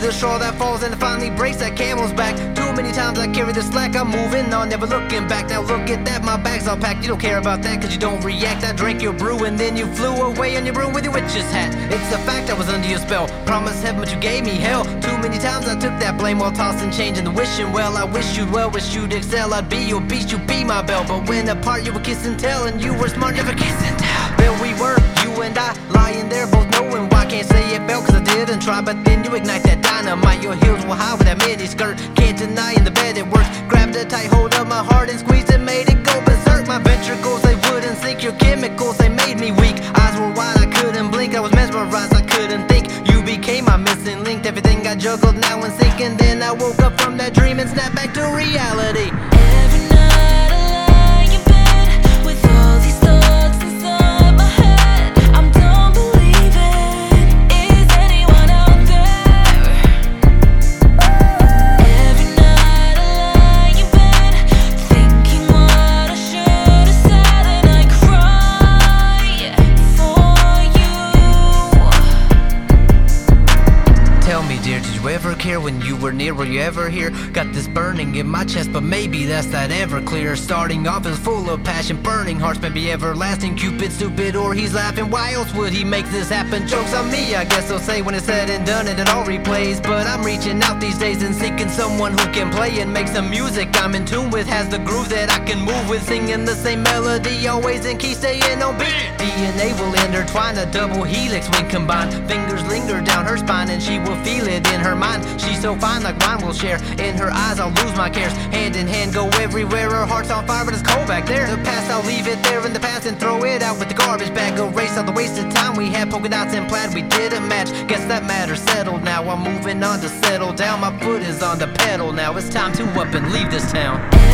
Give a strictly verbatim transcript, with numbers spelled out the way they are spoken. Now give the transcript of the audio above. sees the shore that falls and it finally breaks that camel's back. Too many times I carry the slack, I'm moving on, never looking back. Now look at that, my bag's all packed. You don't care about that cause you don't react. I drank your brew and then you flew away on your broom with your witch's hat. It's a fact I was under your spell. Promised heaven but you gave me hell. Too many times I took that blame while tossing, changing the wishing well. I wish you'd well, wish you'd excel. I'd be your beast, you'd be my belle. But when apart you were kiss and tell, and you were smart, never kiss and tell. There we were, you and I, lying there both knowing why. Can't say it fell cause I didn't try, but then you ignite that dynamite. Your heels were high with that mini skirt. Can't deny in the bed it works. Grabbed a tight hold of my heart and squeezed and made it go berserk. My ventricles, they wouldn't sink. Your chemicals, they made me weak. Eyes were wide, I couldn't blink. I was mesmerized, I couldn't think. You became my missing link. Everything I juggled now and sink. And then I woke up from that dream and snapped back to reality. Every night I lie in bed with all these thoughts inside my head. I don't believe it. Is anyone out there? Every night I lie in bed thinking what I should have said, and I cry for you. Tell me, dear, did you ever care when you were near? Were you ever here? Got this burning in my chest, but maybe that's that Everclear. Starting off is full of passion, burning hearts, maybe everlasting. Cupid stupid or he's laughing. Why else would he make this happen? Jokes on me, I guess they'll say when it's said and done and it all replays. But I'm reaching out these days and seeking someone who can play and make some music I'm in tune with, has the groove that I can move with, singing the same melody, always in key, staying on beat. D N A will intertwine, a double helix when combined. Fingers linger down her spine and she will feel it in her mind. She's so fine like wine will share. In her eyes I'll lose my cares. Hand in hand go everywhere. Her heart's on fire but it's cold back there. The past I'll leave it there in the past and throw it out with the garbage bag. Erase all the wasted time we had. Polka dots and plaid we didn't match. Guess that matter settled now. I'm moving on to settle down. My foot is on the pedal now. It's time to up and leave this town.